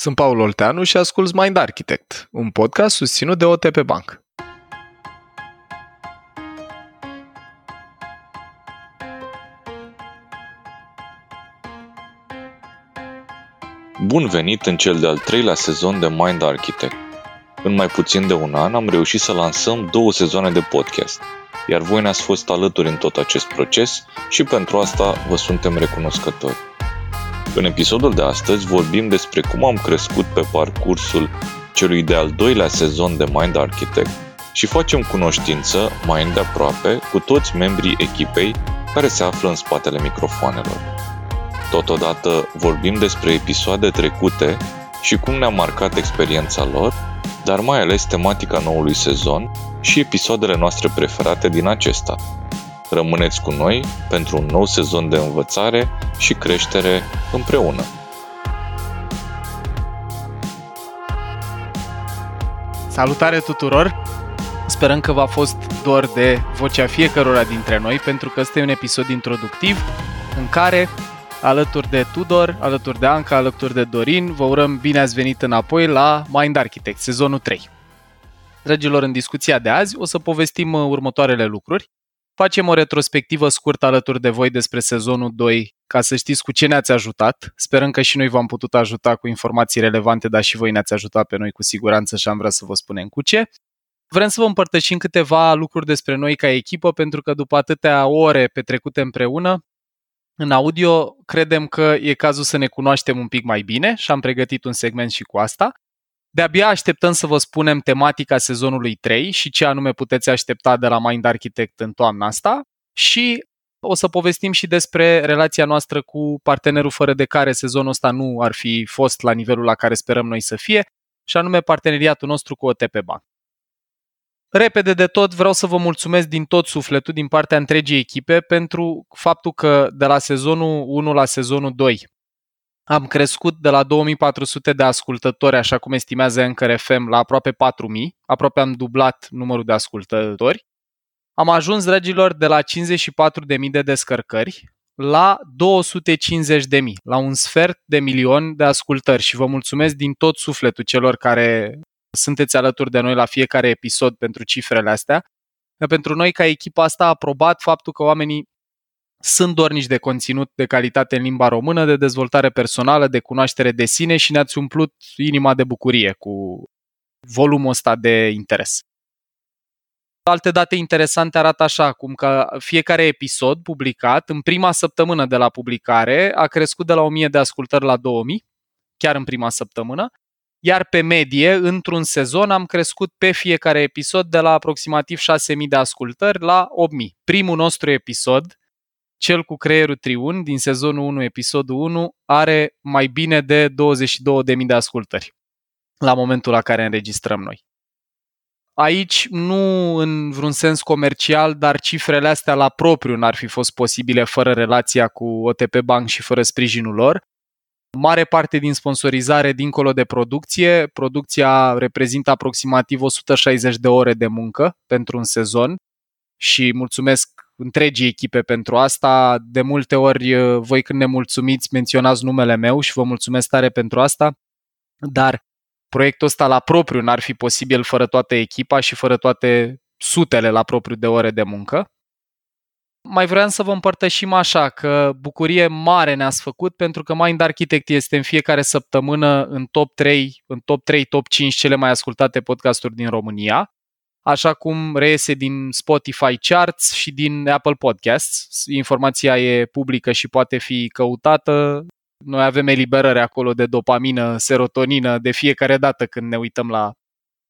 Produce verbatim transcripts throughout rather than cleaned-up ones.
Sunt Paul Olteanu și ascult Mind Architect, un podcast susținut de O T P Bank. Bun venit în cel de-al treilea sezon de Mind Architect. În mai puțin de un an am reușit să lansăm două sezoane de podcast, iar voi ne-ați fost alături în tot acest proces și pentru asta vă suntem recunoscători. În episodul de astăzi vorbim despre cum am crescut pe parcursul celui de-al doilea sezon de Mind Architect și facem cunoștință mai îndeaproape cu toți membrii echipei care se află în spatele microfoanelor. Totodată vorbim despre episoade trecute și cum ne-a marcat experiența lor, dar mai ales tematica noului sezon și episoadele noastre preferate din acesta. Rămâneți cu noi pentru un nou sezon de învățare și creștere împreună! Salutare tuturor! Sperăm că v-a fost dor de vocea fiecăruia dintre noi, pentru că este un episod introductiv în care, alături de Tudor, alături de Anca, alături de Dorin, vă urăm bine ați venit înapoi la Mind Architect, sezonul trei. Dragilor, în discuția de azi o să povestim următoarele lucruri. Facem o retrospectivă scurtă alături de voi despre sezonul doi, ca să știți cu ce ne-ați ajutat. Sperăm că și noi v-am putut ajuta cu informații relevante, dar și voi ne-ați ajutat pe noi cu siguranță și am vrea să vă spunem cu ce. Vrem să vă împărtășim câteva lucruri despre noi ca echipă, pentru că după atâtea ore petrecute împreună, în audio, credem că e cazul să ne cunoaștem un pic mai bine și am pregătit un segment și cu asta. De-abia așteptăm să vă spunem tematica sezonului trei și ce anume puteți aștepta de la Mind Architect în toamna asta și o să povestim și despre relația noastră cu partenerul fără de care sezonul ăsta nu ar fi fost la nivelul la care sperăm noi să fie, și anume parteneriatul nostru cu O T P Bank. Repede de tot, vreau să vă mulțumesc din tot sufletul, din partea întregii echipe, pentru faptul că de la sezonul unu la sezonul doi am crescut de la două mii patru sute de ascultători, așa cum estimează Anchor F M, la aproape patru mii, aproape am dublat numărul de ascultători. Am ajuns, dragilor, de la cincizeci și patru de mii de descărcări la două sute cincizeci de mii, la un sfert de milion de ascultări și vă mulțumesc din tot sufletul celor care sunteți alături de noi la fiecare episod pentru cifrele astea. Pentru noi, ca echipa asta, a aprobat faptul că oamenii sunt dornici de conținut de calitate în limba română, de dezvoltare personală, de cunoaștere de sine și ne-ați umplut inima de bucurie cu volumul ăsta de interes. Alte date interesante arată așa, cum că fiecare episod publicat, în prima săptămână de la publicare, a crescut de la o mie de ascultări la două mii, chiar în prima săptămână, iar pe medie, într-un sezon, am crescut pe fiecare episod de la aproximativ șase mii de ascultări la opt mii. Primul nostru episod, cel cu creierul triun, din sezonul unu, episodul unu, are mai bine de douăzeci și două de mii de ascultări la momentul la care înregistrăm noi. Aici, nu în vreun sens comercial, dar cifrele astea la propriu n-ar fi fost posibile fără relația cu O T P Bank și fără sprijinul lor. Mare parte din sponsorizare dincolo de producție. Producția reprezintă aproximativ o sută șaizeci de ore de muncă pentru un sezon și mulțumesc întregii echipe pentru asta. De multe ori voi, când ne mulțumiți, menționați numele meu și vă mulțumesc tare pentru asta, dar proiectul ăsta la propriu n-ar fi posibil fără toată echipa și fără toate sutele la propriu de ore de muncă. Mai vreau să vă împărtășim așa că bucurie mare ne-ați făcut, pentru că Mind Architect este în fiecare săptămână în top trei, în top trei, top cinci cele mai ascultate podcasturi din România, așa cum reiese din Spotify Charts și din Apple Podcasts. Informația e publică și poate fi căutată. Noi avem eliberări acolo de dopamină, serotonină de fiecare dată când ne uităm la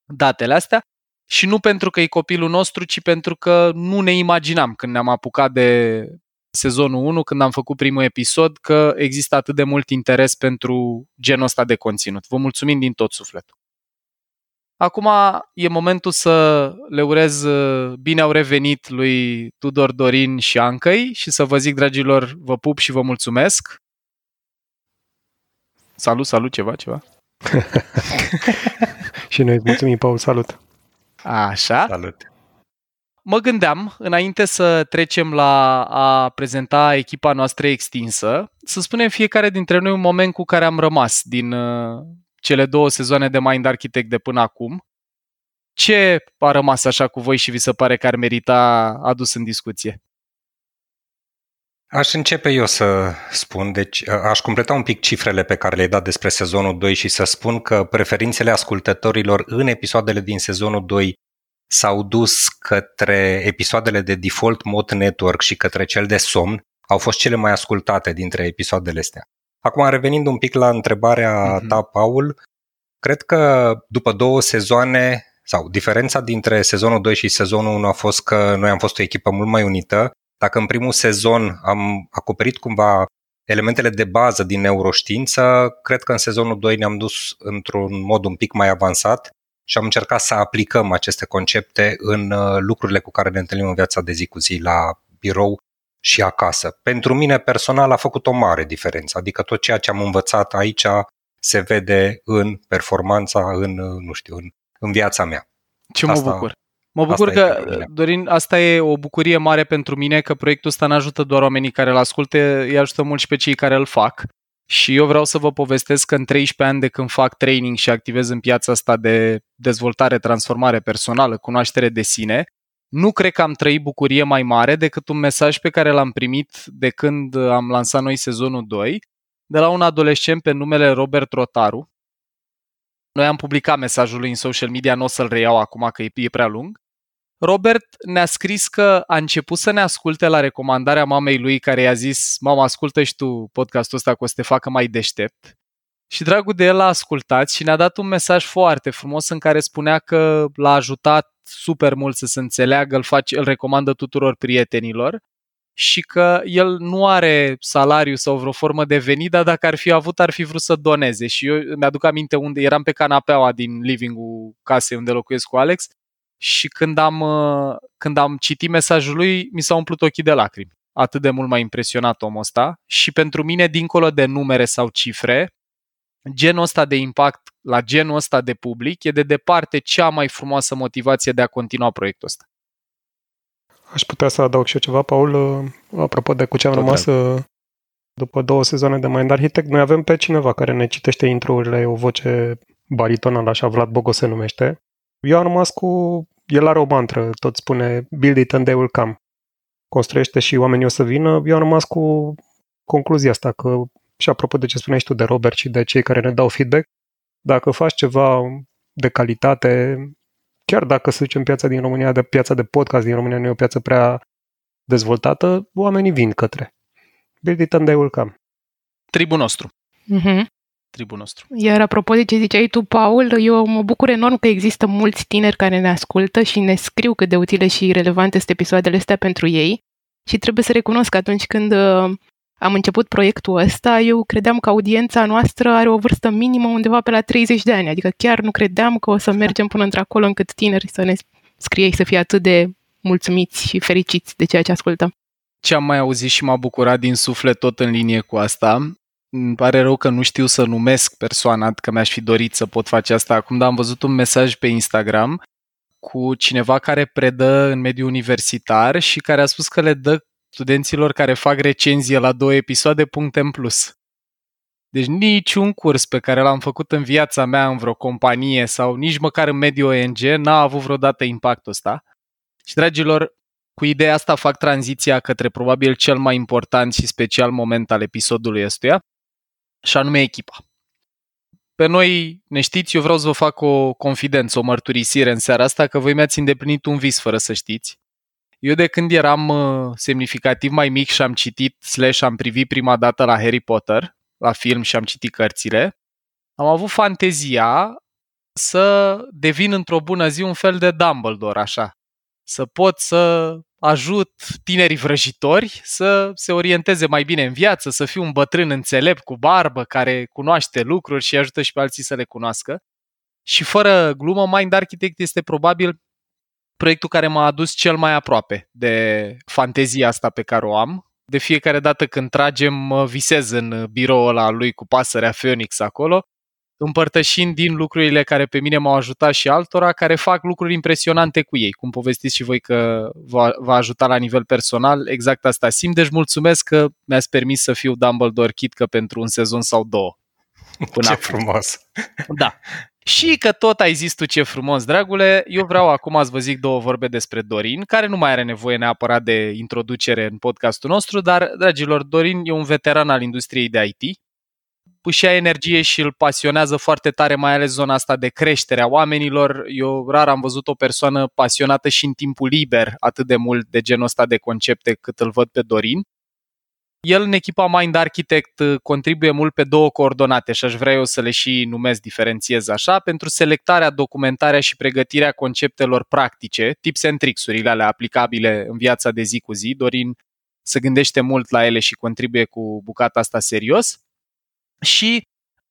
datele astea. Și nu pentru că e copilul nostru, ci pentru că nu ne imaginam, când ne-am apucat de sezonul unu, când am făcut primul episod, că există atât de mult interes pentru genul ăsta de conținut. Vă mulțumim din tot sufletul. Acum e momentul să le urez bine au revenit lui Tudor, Dorin și Ancăi și să vă zic, dragilor, vă pup și vă mulțumesc. Salut, salut, ceva, ceva. Și noi îți mulțumim, Paul, salut. Așa. Salut. Mă gândeam, înainte să trecem la a prezenta echipa noastră extinsă, să spunem fiecare dintre noi un moment cu care am rămas din cele două sezoane de Mind Architect de până acum. Ce a rămas așa cu voi și vi se pare că ar merita adus în discuție? Aș începe eu să spun, deci aș completa un pic cifrele pe care le-ai dat despre sezonul doi și să spun că preferințele ascultătorilor în episoadele din sezonul doi s-au dus către episoadele de default mode network și către cel de somn, au fost cele mai ascultate dintre episoadele astea. Acum, revenind un pic la întrebarea ta, Paul, cred că după două sezoane, sau diferența dintre sezonul doi și sezonul unu a fost că noi am fost o echipă mult mai unită. Dacă în primul sezon am acoperit cumva elementele de bază din neuroștiință, cred că în sezonul doi ne-am dus într-un mod un pic mai avansat și am încercat să aplicăm aceste concepte în lucrurile cu care ne întâlnim în viața de zi cu zi, la birou și acasă. Pentru mine personal a făcut o mare diferență, adică tot ceea ce am învățat aici se vede în performanța, în, nu știu, în, în viața mea. Ce mă Asta... bucur! Mă bucur că, Dorin, asta e o bucurie mare pentru mine, că proiectul ăsta n-ajută doar oamenii care îl ascultă, îi ajută mult și pe cei care îl fac. Și eu vreau să vă povestesc că în treisprezece ani de când fac training și activez în piața asta de dezvoltare, transformare personală, cunoaștere de sine, nu cred că am trăit bucurie mai mare decât un mesaj pe care l-am primit de când am lansat noi sezonul doi, de la un adolescent pe numele Robert Rotaru. Noi am publicat mesajul lui în social media, nu o să-l reiau acum că e prea lung. Robert ne-a scris că a început să ne asculte la recomandarea mamei lui, care i-a zis: mama, ascultă și tu podcastul ăsta, că o să te facă mai deștept. Și dragul de el l-a ascultat și ne-a dat un mesaj foarte frumos în care spunea că l-a ajutat super mult să se înțeleagă, îl, face, îl recomandă tuturor prietenilor și că el nu are salariu sau vreo formă de venit, dar dacă ar fi avut, ar fi vrut să doneze. Și eu mi-aduc aminte unde eram pe canapeaua din living-ul casei unde locuiesc cu Alex. Și când am, când am citit mesajul lui, mi s-au umplut ochii de lacrimi. Atât de mult m-a impresionat omul ăsta. Și pentru mine, dincolo de numere sau cifre, genul ăsta de impact la genul ăsta de public e de departe cea mai frumoasă motivație de a continua proiectul ăsta. Aș putea să adaug și eu ceva, Paul, apropo de cu ce am Tot rămas drag. După două sezoane de Mind Architect. Noi avem pe cineva care ne citește intro-urile, o voce baritonală, așa, Vlad Bogos se numește. Eu am rămas cu... El are o mantră, tot spune build it and they will come. Construiește și oamenii o să vină. Eu am rămas cu concluzia asta, că și apropo de ce spuneai tu de Robert și de cei care ne dau feedback, dacă faci ceva de calitate, chiar dacă, să zicem, piața din România, de piața de podcast din România nu e o piață prea dezvoltată, oamenii vin către. Build it and they will come. Tribul nostru. Mhm. Tribul nostru. Iar apropo de ce ziceai tu, Paul, eu mă bucur enorm că există mulți tineri care ne ascultă și ne scriu cât de utile și relevante sunt episoadele astea pentru ei. Și trebuie să recunosc că atunci când am început proiectul ăsta, eu credeam că audiența noastră are o vârstă minimă undeva pe la treizeci de ani. Adică chiar nu credeam că o să mergem până într-acolo încât tineri să ne scrie și să fie atât de mulțumiți și fericiți de ceea ce ascultăm. Ce am mai auzit și m-a bucurat din suflet, tot în linie cu asta, îmi pare rău că nu știu să numesc persoana, că mi-aș fi dorit să pot face asta acum, dar am văzut un mesaj pe Instagram cu cineva care predă în mediul universitar și care a spus că le dă studenților care fac recenzie la două episoade puncte în plus. Deci niciun curs pe care l-am făcut în viața mea în vreo companie sau nici măcar în mediul O N G n-a avut vreodată impactul ăsta. Și, dragilor, cu ideea asta fac tranziția către probabil cel mai important și special moment al episodului ăstuia, și anume echipa. Pe noi, ne știți, eu vreau să vă fac o confidență, o mărturisire în seara asta, că voi mi-ați îndeplinit un vis fără să știți. Eu, de când eram uh, semnificativ mai mic și am citit Slash, am privit prima dată la Harry Potter, la film, și am citit cărțile, am avut fantezia să devin într-o bună zi un fel de Dumbledore, așa. Să pot să ajut tinerii vrăjitori să se orienteze mai bine în viață, să fiu un bătrân înțelept cu barbă care cunoaște lucruri și ajută și pe alții să le cunoască. Și fără glumă, Mind Architect este probabil proiectul care m-a adus cel mai aproape de fantezia asta pe care o am. De fiecare dată când tragem, mă visez în biroul ăla lui cu pasărea Phoenix acolo, împărtășind din lucrurile care pe mine m-au ajutat și altora care fac lucruri impresionante cu ei. Cum povestiți și voi că v-a ajutat la nivel personal, exact asta simt. Deci mulțumesc că mi-ați permis să fiu Dumbledore Kitcă pentru un sezon sau două. Până ce acum. Frumos! Da. Și că tot ai zis tu ce frumos, dragule, eu vreau acum să vă zic două vorbe despre Dorin, care nu mai are nevoie neapărat de introducere în podcastul nostru, dar, dragilor, Dorin e un veteran al industriei de I T, pușea energie și îl pasionează foarte tare, mai ales zona asta de creștere a oamenilor. Eu rar am văzut o persoană pasionată și în timpul liber atât de mult de genul ăsta de concepte cât îl văd pe Dorin. El în echipa Mind Architect contribuie mult pe două coordonate și aș vrea eu să le și numesc, diferențiez așa, pentru selectarea, documentarea și pregătirea conceptelor practice, tips and tricks-urile alea aplicabile în viața de zi cu zi. Dorin se gândește mult la ele și contribuie cu bucata asta serios. Și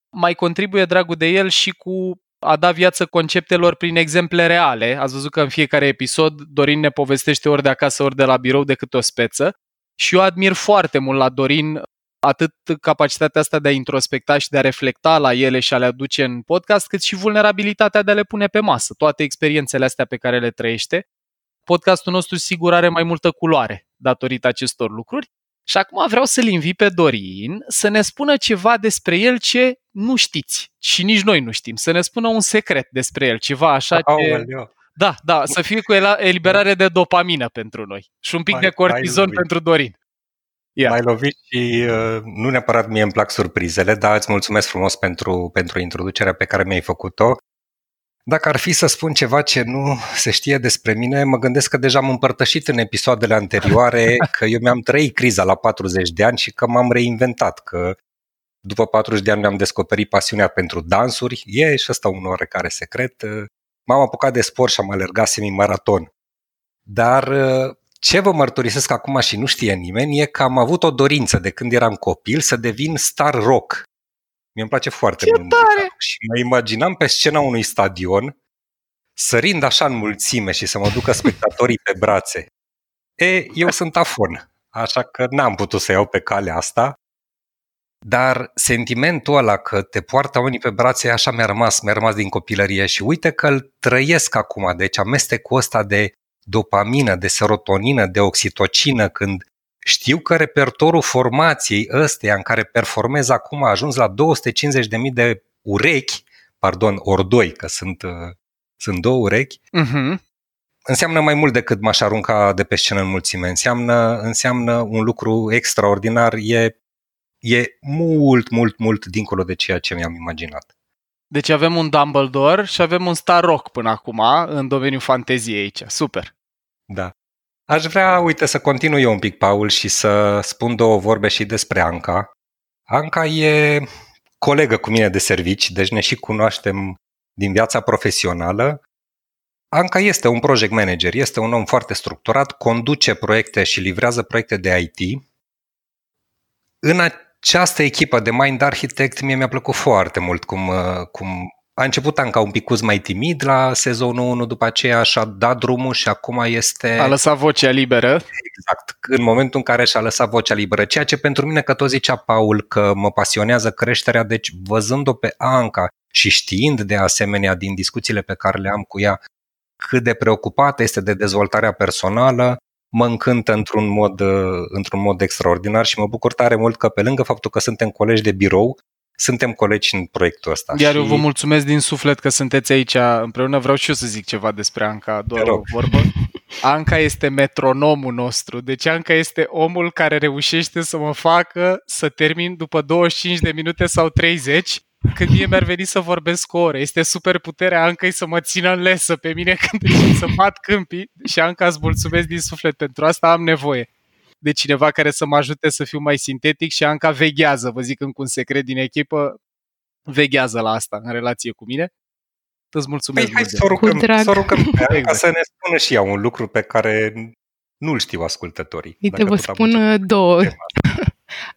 mai contribuie, dragul de el, și cu a da viață conceptelor prin exemple reale. Ați văzut că în fiecare episod Dorin ne povestește ori de acasă, ori de la birou, de câte o speță. Și eu admir foarte mult la Dorin atât capacitatea asta de a introspecta și de a reflecta la ele și a le aduce în podcast, cât și vulnerabilitatea de a le pune pe masă, toate experiențele astea pe care le trăiește. Podcastul nostru sigur are mai multă culoare datorită acestor lucruri. Și acum vreau să-l invit pe Dorin să ne spună ceva despre el ce nu știți și nici noi nu știm. Să ne spună un secret despre el, ceva așa ce... Da, da, să fie cu eliberare de dopamină pentru noi și un pic mai, de cortizon pentru Dorin. Ia. Mai lovit și nu neapărat mie îmi plac surprizele, dar îți mulțumesc frumos pentru, pentru introducerea pe care mi-ai făcut-o. Dacă ar fi să spun ceva ce nu se știe despre mine, mă gândesc că deja am împărtășit în episoadele anterioare că eu mi-am trăit criza la patruzeci de ani și că m-am reinventat, că după patruzeci de ani mi-am descoperit pasiunea pentru dansuri, e și ăsta un oarecare secret, m-am apucat de sport și am alergat semi-maraton. Dar ce vă mărturisesc acum și nu știe nimeni e că am avut o dorință de când eram copil să devin star rock. Mi-mi place foarte ce mult tare. Și mă imaginam pe scena unui stadion sărind așa în mulțime și să mă ducă spectatorii pe brațe. E, eu sunt afon, așa că n-am putut să iau pe calea asta, dar sentimentul ăla că te poartă unii pe brațe așa mi-a rămas, mi-a rămas din copilărie și uite că îl trăiesc acum, deci amestecul ăsta de dopamină, de serotonină, de oxitocină când știu că repertorul formației ăsteia în care performez acum a ajuns la două sute cincizeci de mii de urechi, pardon, ori doi, că sunt, sunt două urechi, uh-huh. Înseamnă mai mult decât m-aș arunca de pe scenă în mulțime. Înseamnă, înseamnă un lucru extraordinar, e, e mult, mult, mult dincolo de ceea ce mi-am imaginat. Deci avem un Dumbledore și avem un star rock până acum în domeniul fanteziei aici. Super! Da. Aș vrea, uite, să continui eu un pic, Paul, și să spun două vorbe și despre Anca. Anca e colegă cu mine de servici, deci ne și cunoaștem din viața profesională. Anca este un project manager, este un om foarte structurat, conduce proiecte și livrează proiecte de I T. În această echipă de Mind Architect mie mi-a plăcut foarte mult cum... cum a început Anca un picuț mai timid la sezonul unu, după aceea și-a dat drumul și acum este... A lăsat vocea liberă. Exact, în momentul în care și-a lăsat vocea liberă. Ceea ce pentru mine, că tot zicea Paul că mă pasionează creșterea, deci văzând-o pe Anca și știind de asemenea din discuțiile pe care le am cu ea cât de preocupată este de dezvoltarea personală, mă încântă într-un mod, într-un mod extraordinar și mă bucur tare mult că pe lângă faptul că suntem colegi de birou, suntem colegi în proiectul ăsta. Iar și... eu vă mulțumesc din suflet că sunteți aici împreună. Vreau și eu să zic ceva despre Anca, doar o vorbă. Anca este metronomul nostru. Deci Anca este omul care reușește să mă facă să termin după douăzeci și cinci de minute sau treizeci, când mie mi-ar veni să vorbesc o oră. Este super puterea Ancai să mă țină în lesă pe mine când și să bat câmpii. Și Anca, îți mulțumesc din suflet pentru asta, am nevoie de cineva care să mă ajute să fiu mai sintetic și Anca veghează, vă zic încă un secret din echipă, veghează la asta în relație cu mine. Îți mulțumesc. Păi hai să o rugăm, să o rugăm pe Anca să ne spună și ea un lucru pe care nu-l știu ascultătorii. Uite, vă spun două.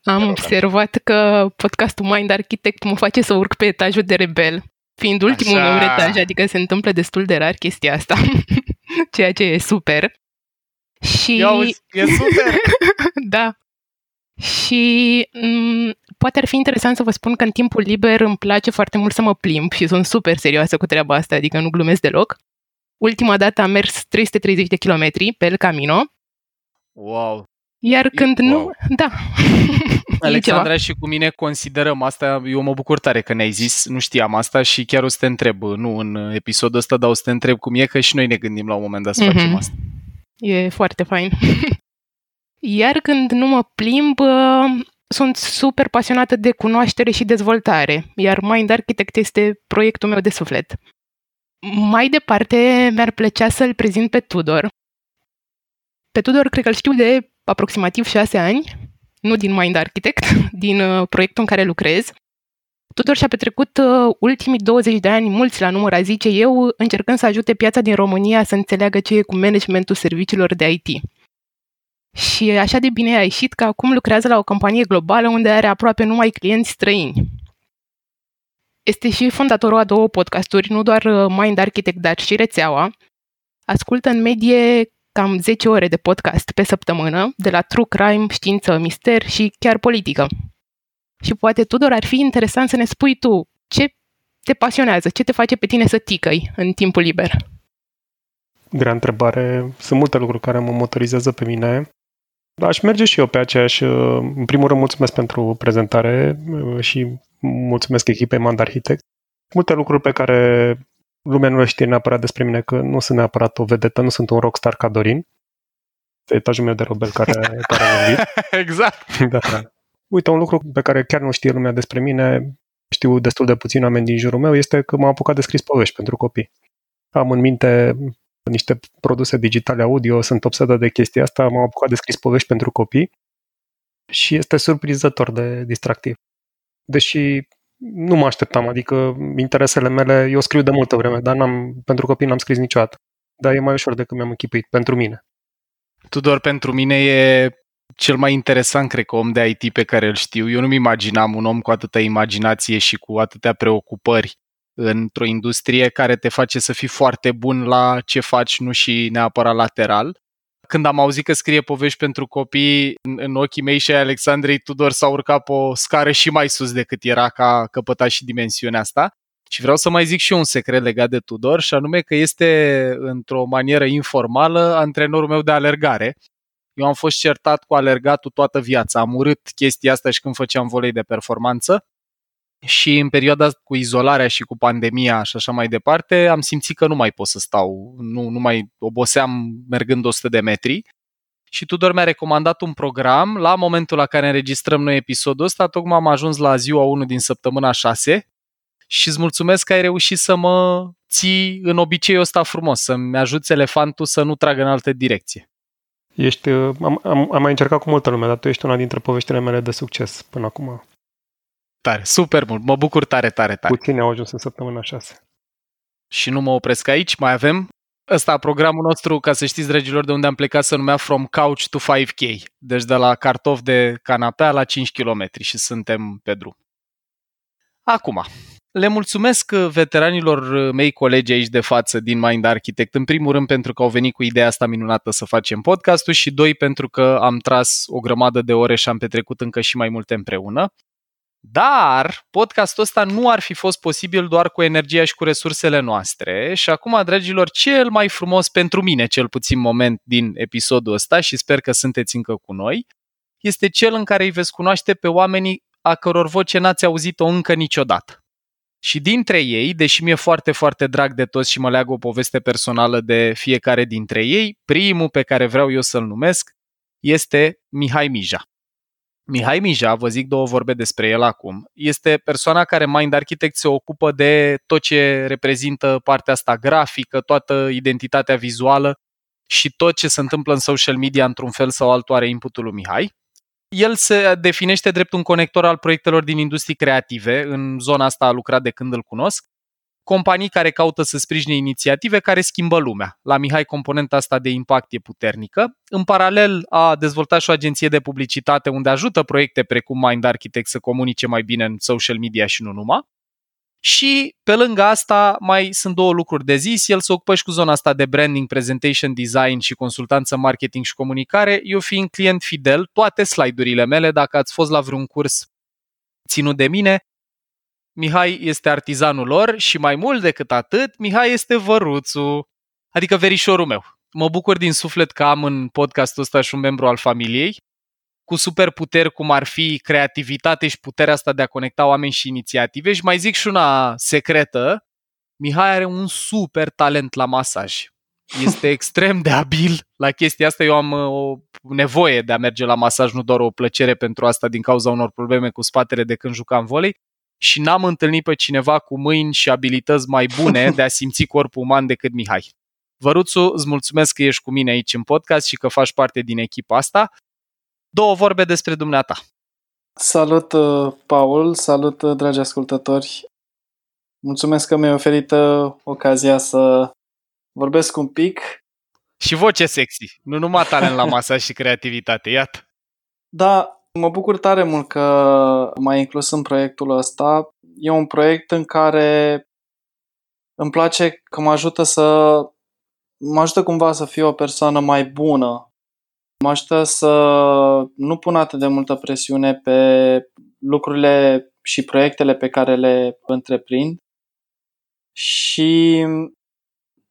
Am observat că podcastul Mind Architect mă face să urc pe etajul de rebel, fiind ultimul meu etaj, adică se întâmplă destul de rar chestia asta, ceea ce e super. Și... Iau, e super! Da. Și m- poate ar fi interesant să vă spun că în timpul liber îmi place foarte mult să mă plimb și sunt super serioasă cu treaba asta, adică nu glumesc deloc. Ultima dată am mers trei sute treizeci de kilometri pe El Camino. Wow! Iar când wow. nu, da. Alexandra și cu mine considerăm asta, eu mă bucur tare că ne-ai zis, nu știam asta și chiar o să te întreb, nu în episodul ăsta, dar o să te întreb cum e, că și noi ne gândim la un moment dat să mm-hmm. facem asta. E foarte fain. Iar când nu mă plimb, sunt super pasionată de cunoaștere și dezvoltare, iar Mind Architect este proiectul meu de suflet. Mai departe, mi-ar plăcea să-l prezint pe Tudor. Pe Tudor cred că-l știu de aproximativ șase ani, nu din Mind Architect, din uh, proiectul în care lucrez. Tudor și-a petrecut uh, ultimii douăzeci de ani, mulți la număr, a zice eu, încercând să ajute piața din România să înțeleagă ce e cu managementul serviciilor de I T. Și așa de bine a ieșit că acum lucrează la o companie globală unde are aproape numai clienți străini. Este și fondatorul a două podcasturi, nu doar Mind Architect, dar și Rețeaua. Ascultă în medie cam zece ore de podcast pe săptămână, de la true crime, știință, mister și chiar politică. Și poate, Tudor, ar fi interesant să ne spui tu ce te pasionează, ce te face pe tine să ticăi în timpul liber. Grea întrebare. Sunt multe lucruri care mă motorizează pe mine. Aș merge și eu pe aceeași. În primul rând, mulțumesc pentru prezentare și mulțumesc echipei Mind Architect. Multe lucruri pe care lumea nu le știe neapărat despre mine, că nu sunt neapărat o vedetă, nu sunt un rockstar ca Dorin. Etajul meu de Robert care, care a vorbit. Exact! Da. Uite, un lucru pe care chiar nu știe lumea despre mine, știu destul de puțin oameni din jurul meu, este că m-am apucat de scris povești pentru copii. Am în minte niște produse digitale audio, sunt obsedat de chestia asta, m-am apucat de scris povești pentru copii și este surprinzător de distractiv. Deși nu mă așteptam, adică interesele mele, eu scriu de multă vreme, dar n-am, pentru copii n-am scris niciodată. Dar e mai ușor decât mi-am închipuit, pentru mine. Tudor, pentru mine e cel mai interesant, cred că, om de I T pe care îl știu. Eu nu-mi imaginam un om cu atâta imaginație și cu atâtea preocupări într-o industrie care te face să fii foarte bun la ce faci, nu și neapărat lateral. Când am auzit că scrie povești pentru copii, în ochii mei și ai Alexandrei, Tudor s-a urcat pe o scară și mai sus decât era, ca căpăta și dimensiunea asta. Și vreau să mai zic și eu un secret legat de Tudor, și anume că este, într-o manieră informală, antrenorul meu de alergare. Eu am fost certat cu alergatul toată viața. Am urât chestia asta și când făceam volei de performanță. Și în perioada cu izolarea și cu pandemia și așa mai departe, am simțit că nu mai pot să stau, nu, nu mai oboseam mergând o sută de metri. Și Tudor mi-a recomandat un program. La momentul la care înregistrăm noi episodul ăsta, tocmai am ajuns la ziua unu din săptămâna șase și îți mulțumesc că ai reușit să mă ții în obiceiul ăsta frumos, să-mi ajuți elefantul să nu tragă în altă direcție. Ești, am, am, am mai încercat cu multă lume, dar tu ești una dintre poveștile mele de succes până acum. Tare, super mult, mă bucur tare, tare, tare. Puține au ajuns în săptămâna șase. Și nu mă opresc aici, mai avem. Ăsta, programul nostru, ca să știți, dragilor, de unde am plecat, se numea From Couch to cinci K. Deci de la cartofi de canapea la cinci kilometri și suntem pe drum. Acum, le mulțumesc veteranilor mei, colegi aici de față din Mind Architect. În primul rând pentru că au venit cu ideea asta minunată să facem podcastul și doi pentru că am tras o grămadă de ore și am petrecut încă și mai multe împreună. Dar podcastul ăsta nu ar fi fost posibil doar cu energia și cu resursele noastre. Și acum, dragilor, cel mai frumos pentru mine, cel puțin moment din episodul ăsta, și sper că sunteți încă cu noi, este cel în care îi veți cunoaște pe oamenii a căror voce n-ați auzit-o încă niciodată. Și dintre ei, deși mi-e foarte, foarte drag de toți și mă leagă o poveste personală de fiecare dintre ei, primul pe care vreau eu să-l numesc este Mihai Mija. Mihai Mija, vă zic două vorbe despre el acum, este persoana care Mind Architect se ocupă de tot ce reprezintă partea asta grafică, toată identitatea vizuală și tot ce se întâmplă în social media într-un fel sau altul are inputul lui Mihai. El se definește drept un conector al proiectelor din industrii creative, în zona asta a lucrat de când îl cunosc, companii care caută să sprijine inițiative care schimbă lumea. La Mihai componenta asta de impact e puternică. În paralel a dezvoltat și o agenție de publicitate unde ajută proiecte precum Mind Architect să comunice mai bine în social media și nu numai. Și pe lângă asta mai sunt două lucruri de zis. El se ocupă și cu zona asta de branding, presentation design și consultanță marketing și comunicare. Eu fiind client fidel, toate slide-urile mele, dacă ați fost la vreun curs ținut de mine, Mihai este artizanul lor și mai mult decât atât, Mihai este văruțul, adică verișorul meu. Mă bucur din suflet că am în podcastul ăsta și un membru al familiei. cu superputeri, cum ar fi creativitate și puterea asta de a conecta oameni și inițiative. Și mai zic și una secretă. Mihai are un super talent la masaj. Este extrem de abil la chestia asta. Eu am o nevoie de a merge la masaj, nu doar o plăcere pentru asta, din cauza unor probleme cu spatele de când jucam volei. Și n-am întâlnit pe cineva cu mâini și abilități mai bune de a simți corpul uman decât Mihai. Văruțu, îți mulțumesc că ești cu mine aici în podcast și că faci parte din echipa asta. Două vorbe despre dumneata. Salut, Paul! Salut, dragi ascultători! Mulțumesc că mi-ai oferit ocazia să vorbesc un pic. Și voce sexy, nu numai talent la masaj și creativitate, iată! Da, mă bucur tare mult că m-ai inclus în proiectul ăsta. E un proiect în care îmi place că mă ajută să... mă ajută cumva să fiu o persoană mai bună. Mă ajută să nu pun atât de multă presiune pe lucrurile și proiectele pe care le întreprind. Și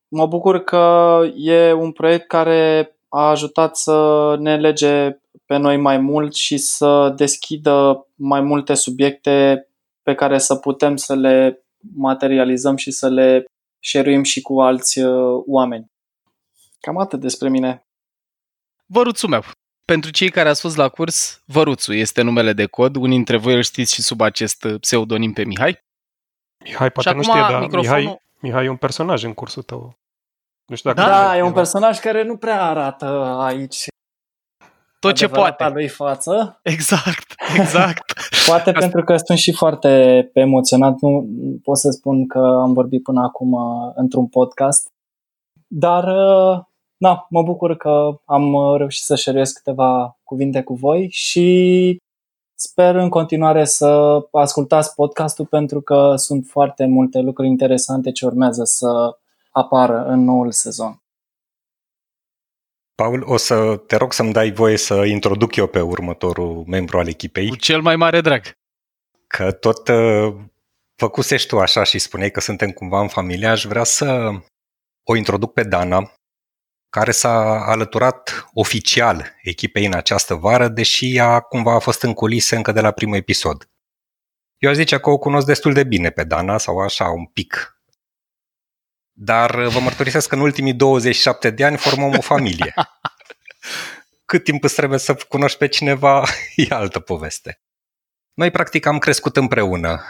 mă bucur că e un proiect care a ajutat să ne lege pe noi mai mult și să deschidă mai multe subiecte pe care să putem să le materializăm și să le share-uim și cu alți oameni. Cam atât despre mine. Văruțul meu. Pentru cei care ați fost la curs, Văruțu este numele de cod. Unii dintre voi îl știți și sub acest pseudonim pe Mihai. Mihai poate nu știe, dar microfonul... Mihai, Mihai e un personaj în cursul tău. Nu știu dacă da, e un personaj care nu prea arată aici tot ce poate lui față. Exact, exact. Poate asta... pentru că sunt și foarte emoționat. Nu pot să spun că am vorbit până acum într-un podcast. Dar, na, mă bucur că am reușit să share-uiesc câteva cuvinte cu voi și sper în continuare să ascultați podcastul, pentru că sunt foarte multe lucruri interesante ce urmează să apară în noul sezon. Paul, o să te rog să-mi dai voie să introduc eu pe următorul membru al echipei. Cu cel mai mare drag. Că tot uh, făcusești tu așa și spuneai că suntem cumva în familie, aș vrea să o introduc pe Dana, care s-a alăturat oficial echipei în această vară, deși ea cumva a fost în culise încă de la primul episod. Eu aș zice că o cunosc destul de bine pe Dana, sau așa, un pic. Dar vă mărturisesc că în ultimii douăzeci și șapte de ani formăm o familie. Cât timp îți trebuie să cunoști pe cineva, e altă poveste. Noi practic am crescut împreună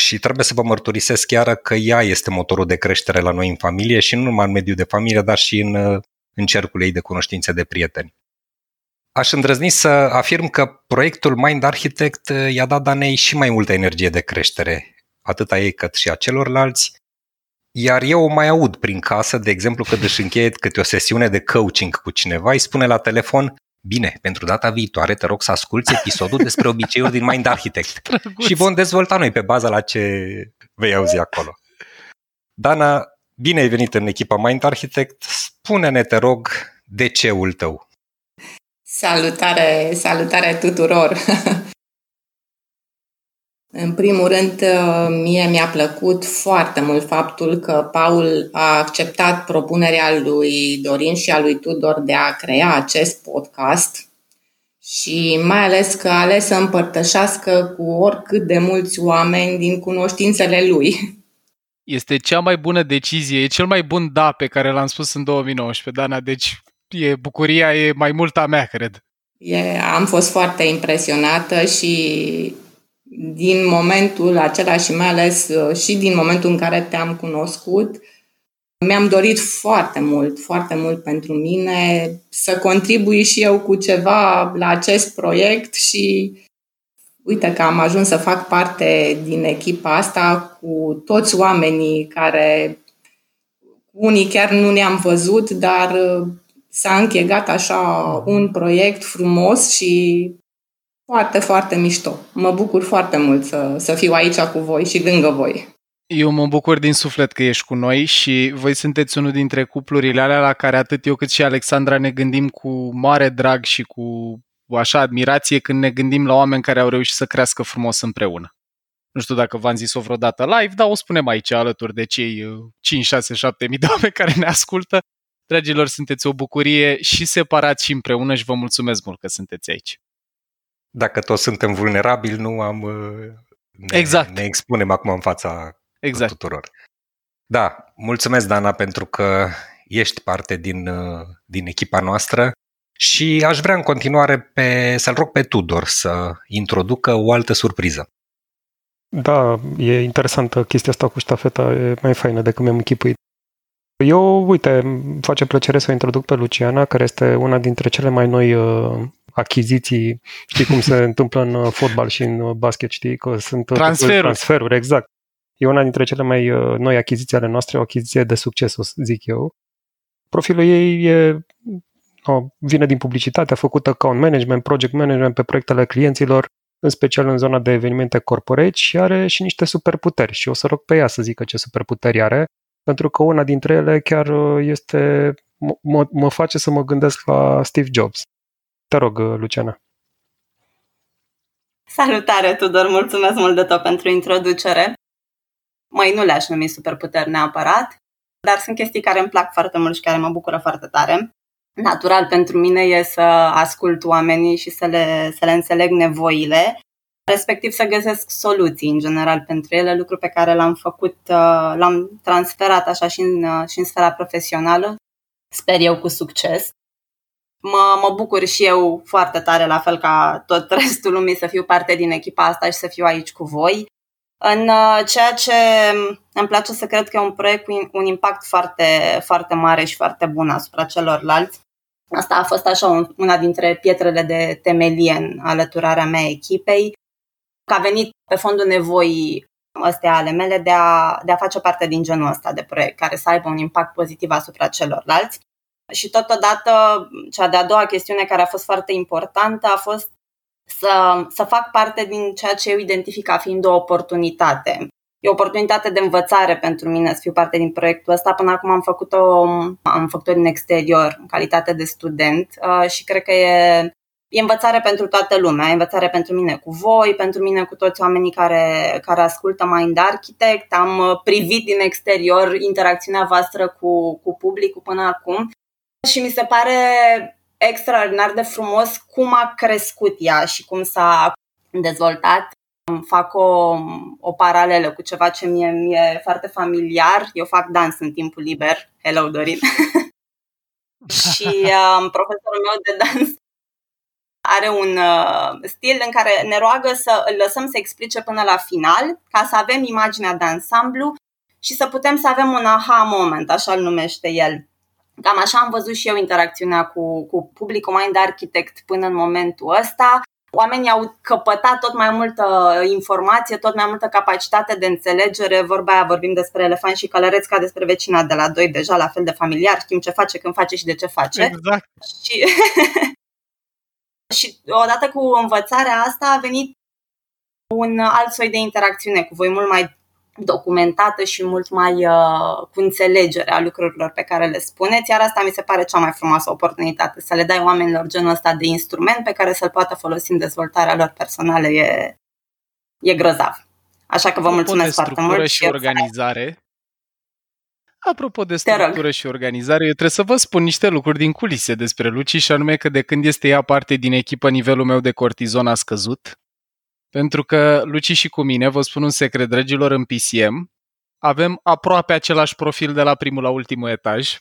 și trebuie să vă mărturisesc chiar că ea este motorul de creștere la noi în familie și nu numai în mediul de familie, dar și în, în cercul ei de cunoștințe de prieteni. Aș îndrăzni să afirm că proiectul Mind Architect i-a dat Danei și mai multă energie de creștere, atât a ei cât și a celorlalți. Iar eu o mai aud prin casă, de exemplu, când își încheie câte o sesiune de coaching cu cineva, îi spune la telefon: bine, pentru data viitoare te rog să asculți episodul despre obiceiuri din Mind Architect. Trăguț. Și vom dezvolta noi pe baza la ce vei auzi acolo. Dana, bine ai venit în echipa Mind Architect. Spune-ne, te rog, de ce-ul tău. Salutare, salutare tuturor! În primul rând, mie mi-a plăcut foarte mult faptul că Paul a acceptat propunerea lui Dorin și a lui Tudor de a crea acest podcast și mai ales că a ales să împărtășească cu oricât de mulți oameni din cunoștințele lui. Este cea mai bună decizie, e cel mai bun da pe care l-am spus în două mii nouăsprezece, Dana, deci e, bucuria e mai mult a mea, cred. E, am fost foarte impresionată și... din momentul acela și mai ales și din momentul în care te-am cunoscut, mi-am dorit foarte mult, foarte mult pentru mine să contribui și eu cu ceva la acest proiect și uite că am ajuns să fac parte din echipa asta cu toți oamenii care, unii chiar nu ne-am văzut, dar s-a închegat așa un proiect frumos și... foarte, foarte mișto. Mă bucur foarte mult să, să fiu aici cu voi și lângă voi. Eu mă bucur din suflet că ești cu noi și voi sunteți unul dintre cuplurile alea la care atât eu cât și Alexandra ne gândim cu mare drag și cu așa admirație când ne gândim la oameni care au reușit să crească frumos împreună. Nu știu dacă v-am zis-o vreodată live, dar o spunem aici alături de cei cinci, șase, șapte mii de oameni care ne ascultă. Dragilor, sunteți o bucurie și separat și împreună și vă mulțumesc mult că sunteți aici. Dacă toți suntem vulnerabili, nu am... Ne, exact. Ne expunem acum în fața exact. tuturor. Da, mulțumesc, Dana, pentru că ești parte din, din echipa noastră și aș vrea în continuare pe, să-l rog pe Tudor să introducă o altă surpriză. Da, e interesantă chestia asta cu ștafeta, e mai faină decât mi-am închipuit. Eu, uite, îmi face plăcere să o introduc pe Luciana, care este una dintre cele mai noi uh, achiziții, știi cum se întâmplă în fotbal și în basket, știi, că sunt transferuri. transferuri, exact. E una dintre cele mai uh, noi achiziții ale noastre, o achiziție de succes, o zic eu. Profilul ei e, oh, vine din publicitate, a făcut account management, project management pe proiectele clienților, în special în zona de evenimente corporate și are și niște superputeri și o să rog pe ea să zică ce superputeri are, pentru că una dintre ele chiar este, mă, mă face să mă gândesc la Steve Jobs. Te rog, Luciana. Salutare, Tudor! Mulțumesc mult de tot pentru introducere. Măi, nu le-aș numi superputeri neapărat, dar sunt chestii care îmi plac foarte mult și care mă bucură foarte tare. Natural pentru mine e să ascult oamenii și să le, să le înțeleg nevoile, respectiv să găsesc soluții în general pentru ele, lucru pe care l-am făcut, l-am transferat așa și în, și în sfera profesională, sper eu cu succes. Mă, mă bucur și eu foarte tare, la fel ca tot restul lumii, să fiu parte din echipa asta și să fiu aici cu voi. În ceea ce îmi place să cred că e un proiect cu un impact foarte, foarte mare și foarte bun asupra celorlalți. Asta a fost așa una dintre pietrele de temelie în alăturarea mea echipei, că a venit pe fondul nevoii astea ale mele de a, de a face parte din genul ăsta de proiect, care să aibă un impact pozitiv asupra celorlalți. Și totodată, cea de-a doua chestiune care a fost foarte importantă a fost Să, să fac parte din ceea ce eu identific ca fiind o oportunitate. E o oportunitate de învățare pentru mine să fiu parte din proiectul ăsta. Până acum am făcut-o, am făcut-o din exterior, în calitate de student și cred că e, e învățare pentru toată lumea. E învățare pentru mine cu voi, pentru mine cu toți oamenii care, care ascultă Mind Architect. Am privit din exterior interacțiunea voastră cu, cu publicul până acum și mi se pare extraordinar de frumos cum a crescut ea și cum s-a dezvoltat. Fac o, o paralelă cu ceva ce mie mi-e foarte familiar. Eu fac dans în timpul liber. Hello, Dorin! Și um, profesorul meu de dans are un uh, stil în care ne roagă să îl lăsăm să explice până la final, ca să avem imaginea de ansamblu și să putem să avem un aha moment, așa îl numește el. Cam așa am văzut și eu interacțiunea cu, cu publicul Mind Architect până în momentul ăsta. Oamenii au căpătat tot mai multă informație, tot mai multă capacitate de înțelegere. Vorba aia, vorbim despre elefant și călăreț ca despre vecina de la doi, deja la fel de familiar, știm ce face, când face și de ce face. Exact. Și, și odată cu învățarea asta a venit un alt soi de interacțiune cu voi, mult mai documentată și mult mai uh, cu înțelegerea lucrurilor pe care le spuneți, iar asta mi se pare cea mai frumoasă oportunitate, să le dai oamenilor genul ăsta de instrument pe care să-l poată folosi în dezvoltarea lor personală, e, e grozav. Așa că vă mulțumesc foarte mult. Apropo de structură și organizare, apropo de structură și organizare, eu trebuie să vă spun niște lucruri din culise despre Luci și anume că de când este ea parte din echipă, nivelul meu de cortizon a scăzut. Pentru că Luci și cu mine, vă spun un secret, dragilor, în P C M avem aproape același profil de la primul la ultimul etaj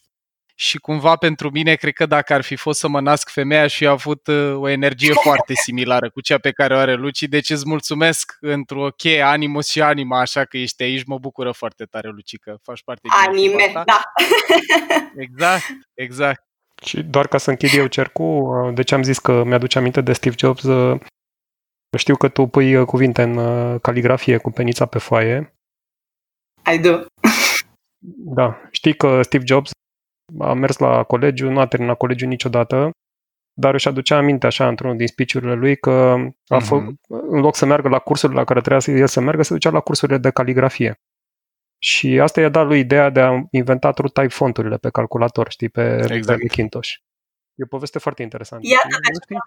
și cumva pentru mine, cred că dacă ar fi fost să mă nasc femeia și a avut o energie foarte similară cu cea pe care o are Luci, deci îți mulțumesc într-o cheie animos și anima, așa că ești aici, mă bucură foarte tare, Luci, că faci parte din anime, da. Exact, exact. Și doar ca să închid eu cercul, deci am zis că mi-aduce aminte de Steve Jobs. Știu că tu pui cuvinte în caligrafie cu penița pe foaie. I do. Da. Știi că Steve Jobs a mers la colegiu, nu a terminat colegiul niciodată, dar își aducea aminte așa într-unul din speech-urile lui că a fă, uh-huh. în loc să meargă la cursurile la care trebuia el să meargă, se ducea la cursurile de caligrafie. Și asta i-a dat lui ideea de a inventa TrueType fonturile pe calculator, știi, pe, exact. pe Macintosh. E o poveste foarte interesantă. Iată, deci,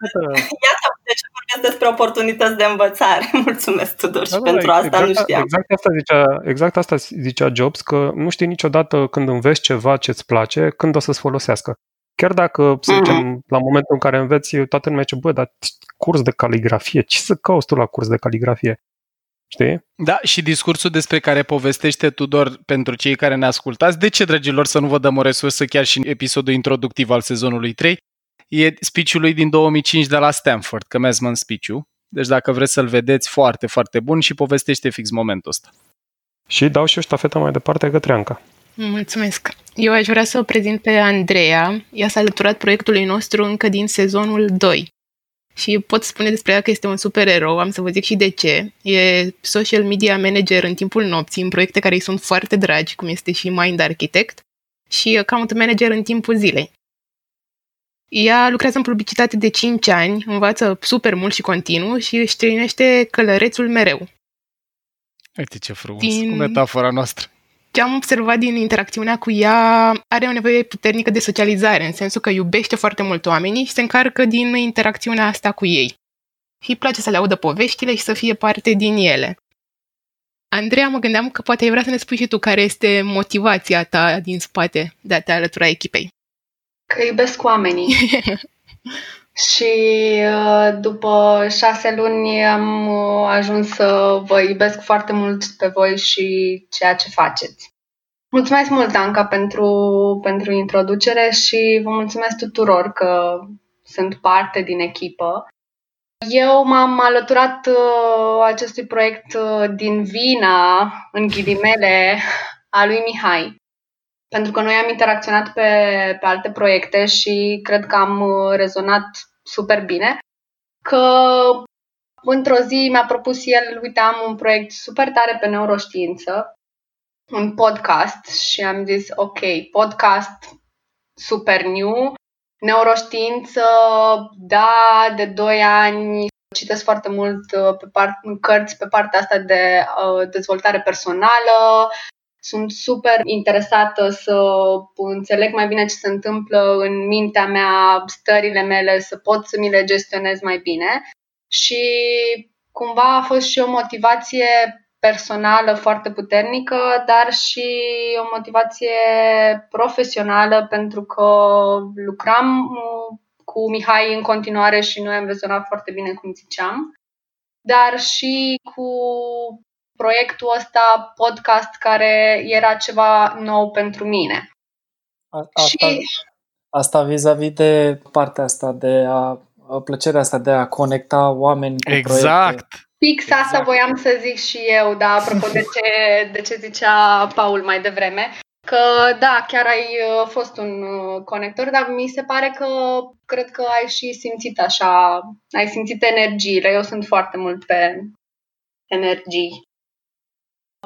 iată de ce vorbesc vorbesc despre oportunități de învățare. Mulțumesc, Tudor, da, și da, pentru exact, asta nu știam. Exact asta, zicea, exact asta zicea Jobs, că nu știi niciodată când înveți ceva ce-ți place, când o să-ți folosească. Chiar dacă, să zicem, uh-huh. la momentul în care înveți, toată lumea zice, bă, dar curs de caligrafie, ce să cauți tu la curs de caligrafie? Știi? Da, și discursul despre care povestește Tudor, pentru cei care ne ascultați, de ce, dragilor, să nu vă dăm o resursă chiar și în episodul introductiv al sezonului trei, e speech-ul lui din două mii cinci de la Stanford, commencement speech-ul. Deci dacă vreți să-l vedeți, foarte, foarte bun și povestește fix momentul ăsta. Și dau și eu ștafeta mai departe către Anca. Mulțumesc! Eu aș vrea să o prezint pe Andreea. Ea s-a alăturat proiectului nostru încă din sezonul doi. Și pot spune despre ea că este un supererou, am să vă zic și de ce. E social media manager în timpul nopții, în proiecte care îi sunt foarte dragi, cum este și Mind Architect, și account manager în timpul zilei. Ea lucrează în publicitate de cinci ani, învață super mult și continuu și își trăinește călărețul mereu. Uite ce frumos, din... cu metafora noastră. Ce am observat din interacțiunea cu ea, are o nevoie puternică de socializare, în sensul că iubește foarte mult oamenii și se încarcă din interacțiunea asta cu ei. Și îi place să le audă poveștile și să fie parte din ele. Andreea, mă gândeam că poate ai vrea să ne spui și tu care este motivația ta din spate de a te alătura echipei. Că iubesc oamenii. Și după șase luni am ajuns să vă iubesc foarte mult pe voi și ceea ce faceți. Mulțumesc mult, Anca, pentru, pentru introducere și vă mulțumesc tuturor că sunt parte din echipă. Eu m-am alăturat acestui proiect din vina, în ghilimele, a lui Mihai. Pentru că noi am interacționat pe, pe alte proiecte și cred că am rezonat super bine, că într-o zi mi-a propus el, uite, am un proiect super tare pe neuroștiință, un podcast, și am zis, ok, podcast super new, neuroștiință, da, de doi ani, citesc foarte mult pe part- cărți pe partea asta de uh, dezvoltare personală. Sunt super interesată să înțeleg mai bine ce se întâmplă în mintea mea, stările mele, să pot să mi le gestionez mai bine. Și cumva a fost și o motivație personală foarte puternică, dar și o motivație profesională, pentru că lucram cu Mihai în continuare și noi am rezonat foarte bine, cum ziceam, dar și cu proiectul ăsta, podcast, care era ceva nou pentru mine. Asta, și... asta vis-a-vis de partea asta, de a, plăcerea asta de a conecta oameni cu exact. proiecte. Fix exact. Asta voiam să zic și eu, da, apropo de ce, de ce zicea Paul mai devreme, că da, chiar ai fost un conector, dar mi se pare că cred că ai și simțit așa, ai simțit energiile. Eu sunt foarte mult pe energii,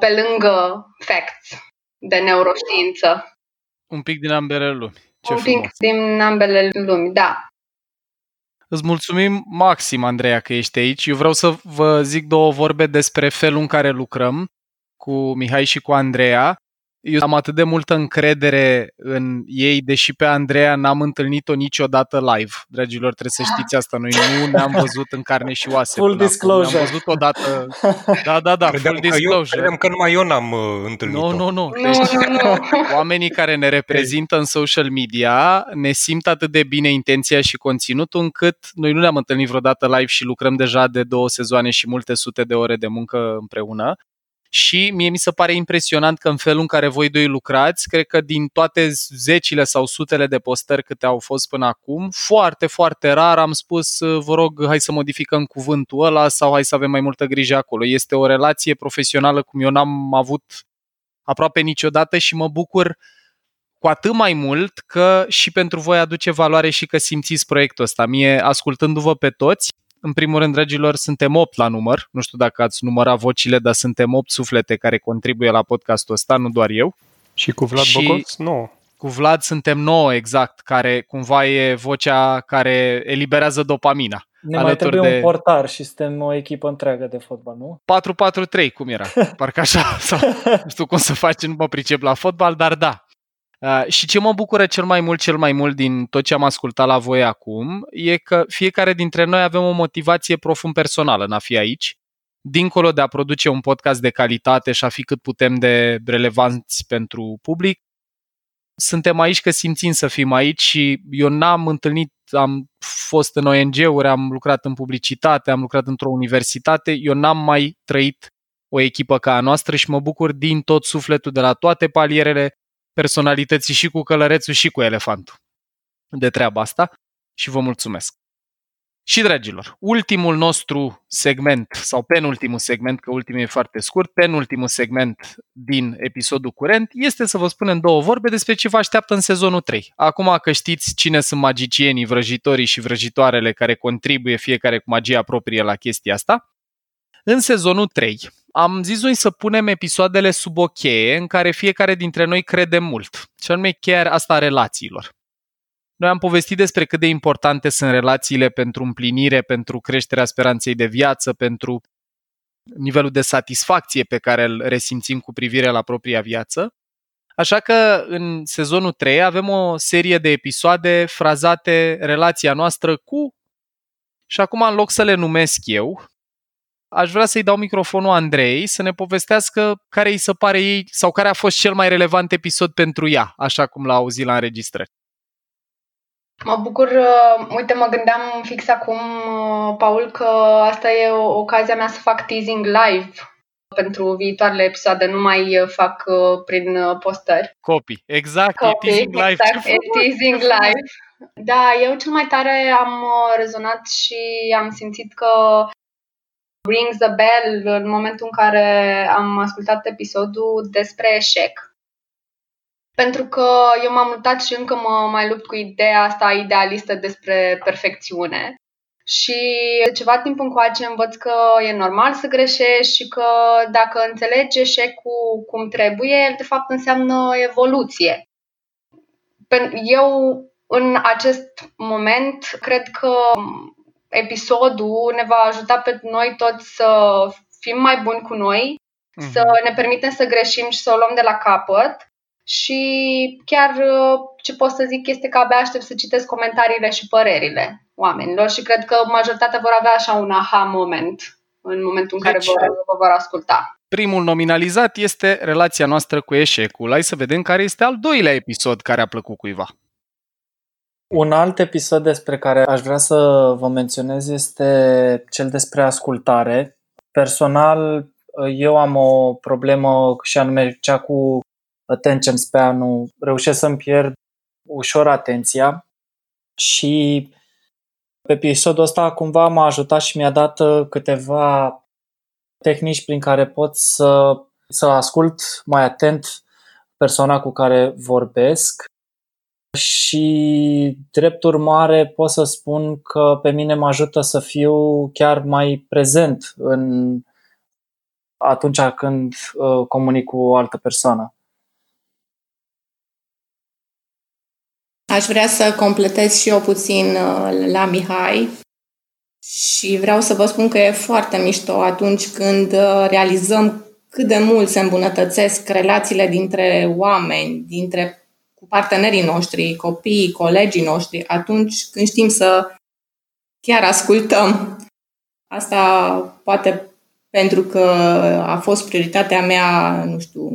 pe lângă facts de neuroștiință. Un pic din ambele lumi. Ce Un frumos. pic din ambele lumi, da. Îți mulțumim maxim, Andreea, că ești aici. Eu vreau să vă zic două vorbe despre felul în care lucrăm cu Mihai și cu Andreea. Eu am atât de multă încredere în ei, deși pe Andreea n-am întâlnit-o niciodată live. Dragilor, trebuie să știți asta. Noi nu ne-am văzut în carne și oase. Full disclosure. Ne-am văzut odată. Da, da, da, credeam full disclosure. Credeam că numai eu n-am uh, întâlnit-o. Nu, nu, nu. Deci, oamenii care ne reprezintă în social media ne simt atât de bine intenția și conținutul, încât noi nu ne-am întâlnit vreodată live și lucrăm deja de două sezoane și multe sute de ore de muncă împreună. Și mie mi se pare impresionant că în felul în care voi doi lucrați, cred că din toate zecile sau sutele de postări câte au fost până acum, foarte, foarte rar am spus, vă rog, hai să modificăm cuvântul ăla sau hai să avem mai multă grijă acolo. Este o relație profesională cum eu n-am avut aproape niciodată și mă bucur cu atât mai mult că și pentru voi aduce valoare și că simțiți proiectul ăsta. Mie, ascultându-vă pe toți, în primul rând, dragilor, suntem opt la număr. Nu știu dacă ați numărat vocile, dar suntem opt suflete care contribuie la podcastul ăsta, nu doar eu. Și cu Vlad Bogos, nouă. Cu Vlad suntem nouă, exact, care cumva e vocea care eliberează dopamina. Ne mai trebuie de... un portar și suntem o echipă întreagă de fotbal, nu? patru patru trei, cum era? Parcă așa, sau nu știu cum să faci, nu mă pricep la fotbal, dar da. Uh, și ce mă bucură cel mai mult, cel mai mult din tot ce am ascultat la voi acum, e că fiecare dintre noi avem o motivație profund personală în a fi aici, dincolo de a produce un podcast de calitate și a fi cât putem de relevanți pentru public. Suntem aici că simțim să fim aici și eu n-am întâlnit, am fost în O N G-uri, am lucrat în publicitate, am lucrat într-o universitate, eu n-am mai trăit o echipă ca a noastră și mă bucur din tot sufletul de la toate palierele personalității și cu călărețul și cu elefantul de treaba asta și vă mulțumesc. Și dragilor, ultimul nostru segment sau penultimul segment, că ultimul e foarte scurt, penultimul segment din episodul curent este să vă spunem două vorbe despre ce vă așteaptă în sezonul trei. Acum că știți cine sunt magicienii, vrăjitorii și vrăjitoarele care contribuie fiecare cu magia proprie la chestia asta, în sezonul trei am zis noi să punem episoadele sub o cheie în care fiecare dintre noi crede mult, și anume cheia asta a relațiilor. Noi am povestit despre cât de importante sunt relațiile pentru împlinire, pentru creșterea speranței de viață, pentru nivelul de satisfacție pe care îl resimțim cu privire la propria viață. Așa că în sezonul trei avem o serie de episoade frazate relația noastră cu... Și acum, în loc să le numesc eu, aș vrea să-i dau microfonul Andrei să ne povestească care îi se pare ei sau care a fost cel mai relevant episod pentru ea, așa cum l-a auzit la înregistrări. Mă bucur, uite, mă gândeam fix acum, Paul, că asta e ocazia mea să fac teasing live pentru viitoarele episoade, nu mai fac prin postări. Copii, exact, Copy, teasing live. Exact, e teasing live. Da, eu cel mai tare am rezonat și am simțit că rings the bell în momentul în care am ascultat episodul despre eșec. Pentru că eu m-am mutat și încă mă mai lupt cu ideea asta idealistă despre perfecțiune. Și de ceva timp încoace învăț că e normal să greșești și că dacă înțelegi eșecul cum trebuie, el de fapt înseamnă evoluție. Eu în acest moment cred că episodul ne va ajuta pe noi toți să fim mai buni cu noi, mm-hmm. să ne permitem să greșim și să o luăm de la capăt. Și chiar ce pot să zic este că abia aștept să citesc comentariile și părerile oamenilor și cred că majoritatea vor avea așa un aha moment în momentul în deci, care vă vor asculta. Primul nominalizat este relația noastră cu eșecul. Hai să vedem care este al doilea episod care a plăcut cuiva. Un alt episod despre care aș vrea să vă menționez este cel despre ascultare. Personal, eu am o problemă și anume cea cu attention span-ul. Reușesc să-mi pierd ușor atenția și episodul ăsta cumva m-a ajutat și mi-a dat câteva tehnici prin care pot să, să ascult mai atent persoana cu care vorbesc. Și drept urmare pot să spun că pe mine mă ajută să fiu chiar mai prezent în atunci când uh, comunic cu o altă persoană. Aș vrea să completez și eu puțin uh, la Mihai și vreau să vă spun că e foarte mișto atunci când uh, realizăm cât de mult se îmbunătățesc relațiile dintre oameni, dintre cu partenerii noștri, copiii, colegii noștri, atunci când știm să chiar ascultăm. Asta poate pentru că a fost prioritatea mea, nu știu,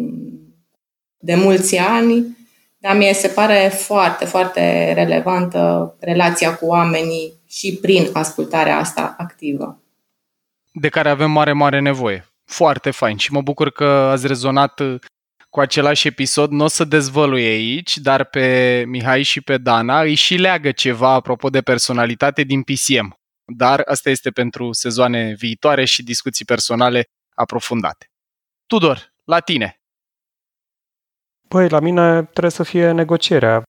de mulți ani, dar mie se pare foarte, foarte relevantă relația cu oamenii și prin ascultarea asta activă. De care avem mare, mare nevoie. Foarte fain și mă bucur că ați rezonat cu același episod. Nu o să dezvălui aici, dar pe Mihai și pe Dana îi și leagă ceva apropo de personalitate din P C M. Dar asta este pentru sezoane viitoare și discuții personale aprofundate. Tudor, la tine. Păi, la mine trebuie să fie negocierea.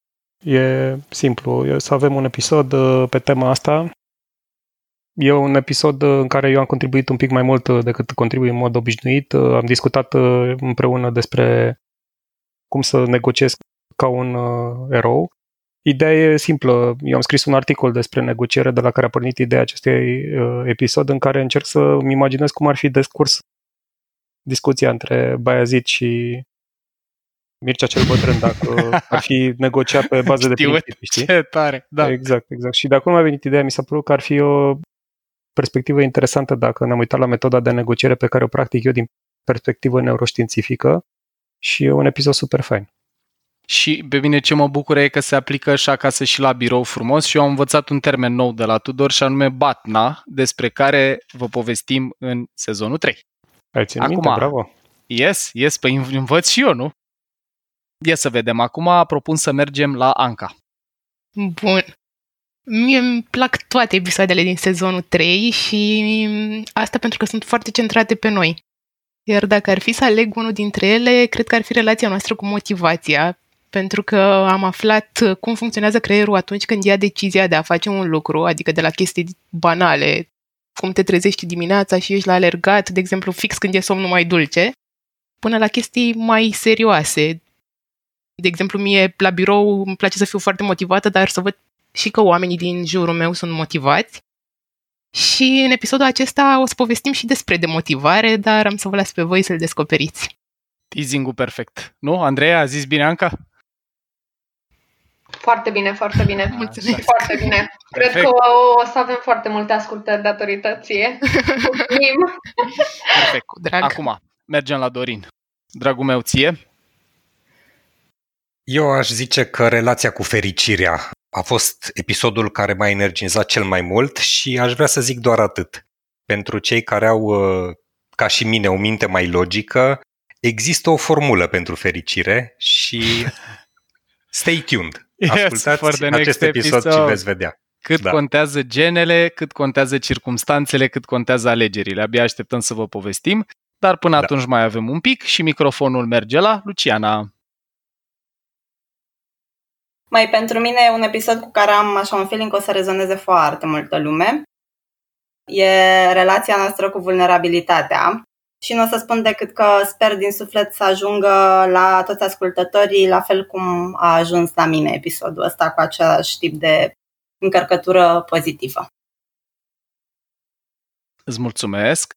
E simplu, e să avem un episod pe tema asta. E un episod în care eu am contribuit un pic mai mult decât contribui în mod obișnuit. Am discutat împreună despre cum să negociez ca un erou. Ideea e simplă. Eu am scris un articol despre negociere de la care a pornit ideea acestui episod în care încerc să-mi imaginez cum ar fi descurs discuția între Baiazid și Mircea cel Bătrân, dacă ar fi negociat pe bază de principii, știi? Ce tare, da. Exact, exact. Și de acolo mi-a venit ideea, mi s-a părut că ar fi o perspectivă interesantă dacă ne-am uitat la metoda de negociere pe care o practic eu din perspectivă neuroștiințifică și e un episod super fain. Și pe mine ce mă bucură e că se aplică și acasă și la birou frumos și eu am învățat un termen nou de la Tudor și anume batna, despre care vă povestim în sezonul trei. Ai ținut minte, bravo! Yes, yes, păi învăț și eu, nu? Ia să vedem. Acum propun să mergem la Anca. Bun. Mie îmi plac toate episoadele din sezonul trei și asta pentru că sunt foarte centrate pe noi. Iar dacă ar fi să aleg unul dintre ele, cred că ar fi relația noastră cu motivația, pentru că am aflat cum funcționează creierul atunci când ia decizia de a face un lucru, adică de la chestii banale, cum te trezești dimineața și ești la alergat, de exemplu, fix când e somnul mai dulce, până la chestii mai serioase. De exemplu, mie la birou îmi place să fiu foarte motivată, dar să văd și că oamenii din jurul meu sunt motivați. Și în episodul acesta o să povestim și despre demotivare, dar am să vă las pe voi să-l descoperiți. Teasing-ul perfect. Nu? Andreea, a zis bine Anca? Foarte bine, foarte bine. Mulțumesc. Așa. Foarte bine. Perfect. Cred că o, o să avem foarte multe ascultări datorită ție. Mulțumim. Perfect. Cu drag. Acum, mergem la Dorin. Dragul meu, ție? Eu aș zice că relația cu fericirea a fost episodul care m-a energizat cel mai mult și aș vrea să zic doar atât. Pentru cei care au, ca și mine, o minte mai logică, există o formulă pentru fericire și stay tuned. Ascultați yes, acest episod și veți vedea. Cât da. Contează genele, cât contează circumstanțele, cât contează alegerile. Abia așteptăm să vă povestim, dar până da. Atunci mai avem un pic și microfonul merge la Luciana. Mai pentru mine e un episod cu care am așa un feeling că o să rezoneze foarte multă lume. E relația noastră cu vulnerabilitatea și nu o să spun decât că sper din suflet să ajungă la toți ascultătorii, la fel cum a ajuns la mine episodul ăsta cu același tip de încărcătură pozitivă. Îți mulțumesc!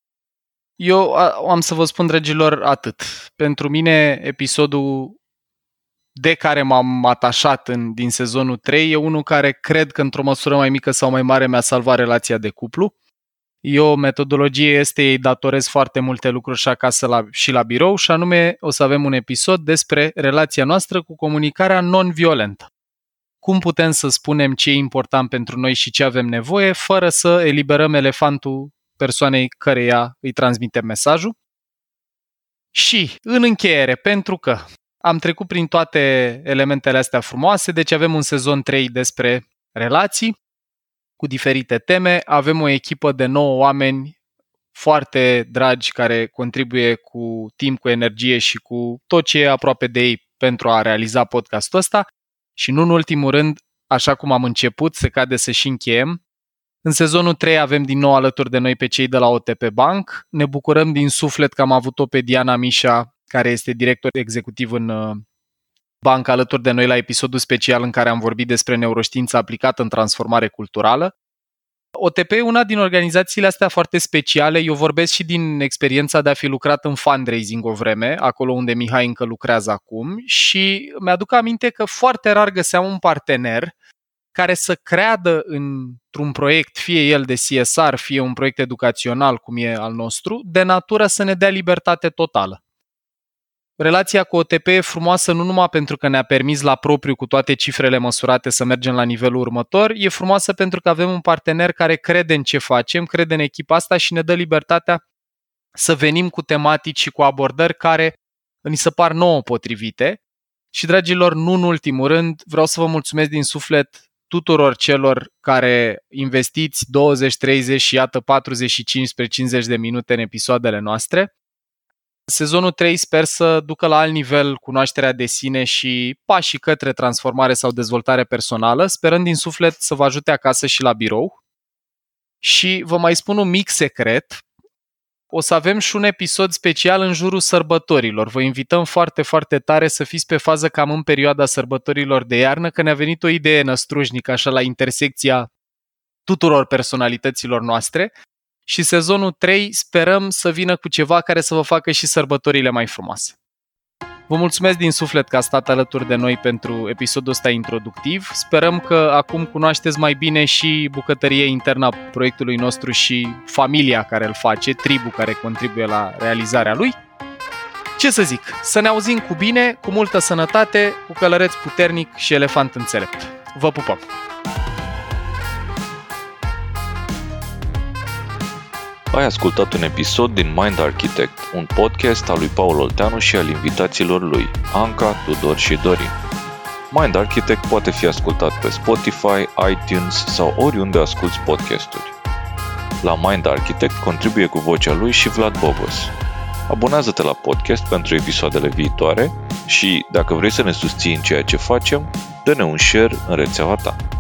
Eu am să vă spun, dragilor, atât. Pentru mine episodul de care m-am atașat în, din sezonul trei, e unul care cred că într-o măsură mai mică sau mai mare mi-a salvat relația de cuplu. E o metodologie, este, ei datorez foarte multe lucruri și acasă la, și la birou și anume o să avem un episod despre relația noastră cu comunicarea non-violentă. Cum putem să spunem ce e important pentru noi și ce avem nevoie fără să eliberăm elefantul persoanei căreia îi transmitem mesajul. Și în încheiere, pentru că am trecut prin toate elementele astea frumoase, deci avem un sezon trei despre relații cu diferite teme, avem o echipă de nouă oameni foarte dragi care contribuie cu timp, cu energie și cu tot ce e aproape de ei pentru a realiza podcastul ăsta și nu în ultimul rând, așa cum am început, se cade să și încheiem. În sezonul trei avem din nou alături de noi pe cei de la O T P Bank, ne bucurăm din suflet că am avut-o pe Dana Mija, care este director executiv în bancă alături de noi la episodul special în care am vorbit despre neuroștiința aplicată în transformare culturală. O T P e una din organizațiile astea foarte speciale. Eu vorbesc și din experiența de a fi lucrat în fundraising o vreme, acolo unde Mihai încă lucrează acum și mi-aduc aminte că foarte rar găseam un partener care să creadă într-un proiect, fie el de C S R, fie un proiect educațional cum e al nostru, de natură să ne dea libertate totală. Relația cu O T P e frumoasă nu numai pentru că ne-a permis la propriu cu toate cifrele măsurate să mergem la nivelul următor, e frumoasă pentru că avem un partener care crede în ce facem, crede în echipa asta și ne dă libertatea să venim cu tematici și cu abordări care ni se par nouă potrivite. Și, dragilor, nu în ultimul rând, vreau să vă mulțumesc din suflet tuturor celor care investiți douăzeci, treizeci și iată patruzeci și cinci, cincizeci de minute în episoadele noastre. Sezonul trei sper să ducă la alt nivel cunoașterea de sine și pașii către transformare sau dezvoltare personală, sperând din suflet să vă ajute acasă și la birou. Și vă mai spun un mic secret, o să avem și un episod special în jurul sărbătorilor. Vă invităm foarte, foarte tare să fiți pe fază cam în perioada sărbătorilor de iarnă, că ne-a venit o idee năstrușnică așa la intersecția tuturor personalităților noastre. Și sezonul trei sperăm să vină cu ceva care să vă facă și sărbătorile mai frumoase. Vă mulțumesc din suflet că ați stat alături de noi pentru episodul ăsta introductiv. Sperăm că acum cunoașteți mai bine și bucătăria internă a proiectului nostru și familia care îl face, tribul care contribuie la realizarea lui. Ce să zic, să ne auzim cu bine, cu multă sănătate, cu călăreț puternic și elefant înțelept. Vă pupăm! Ai ascultat un episod din Mind Architect, un podcast al lui Paul Olteanu și al invitaților lui, Anca, Tudor și Dorin. Mind Architect poate fi ascultat pe Spotify, iTunes sau oriunde asculți podcasturi. La Mind Architect contribuie cu vocea lui și Vlad Bogos. Abonează-te la podcast pentru episoadele viitoare și, dacă vrei să ne susții în ceea ce facem, dă-ne un share în rețeaua ta.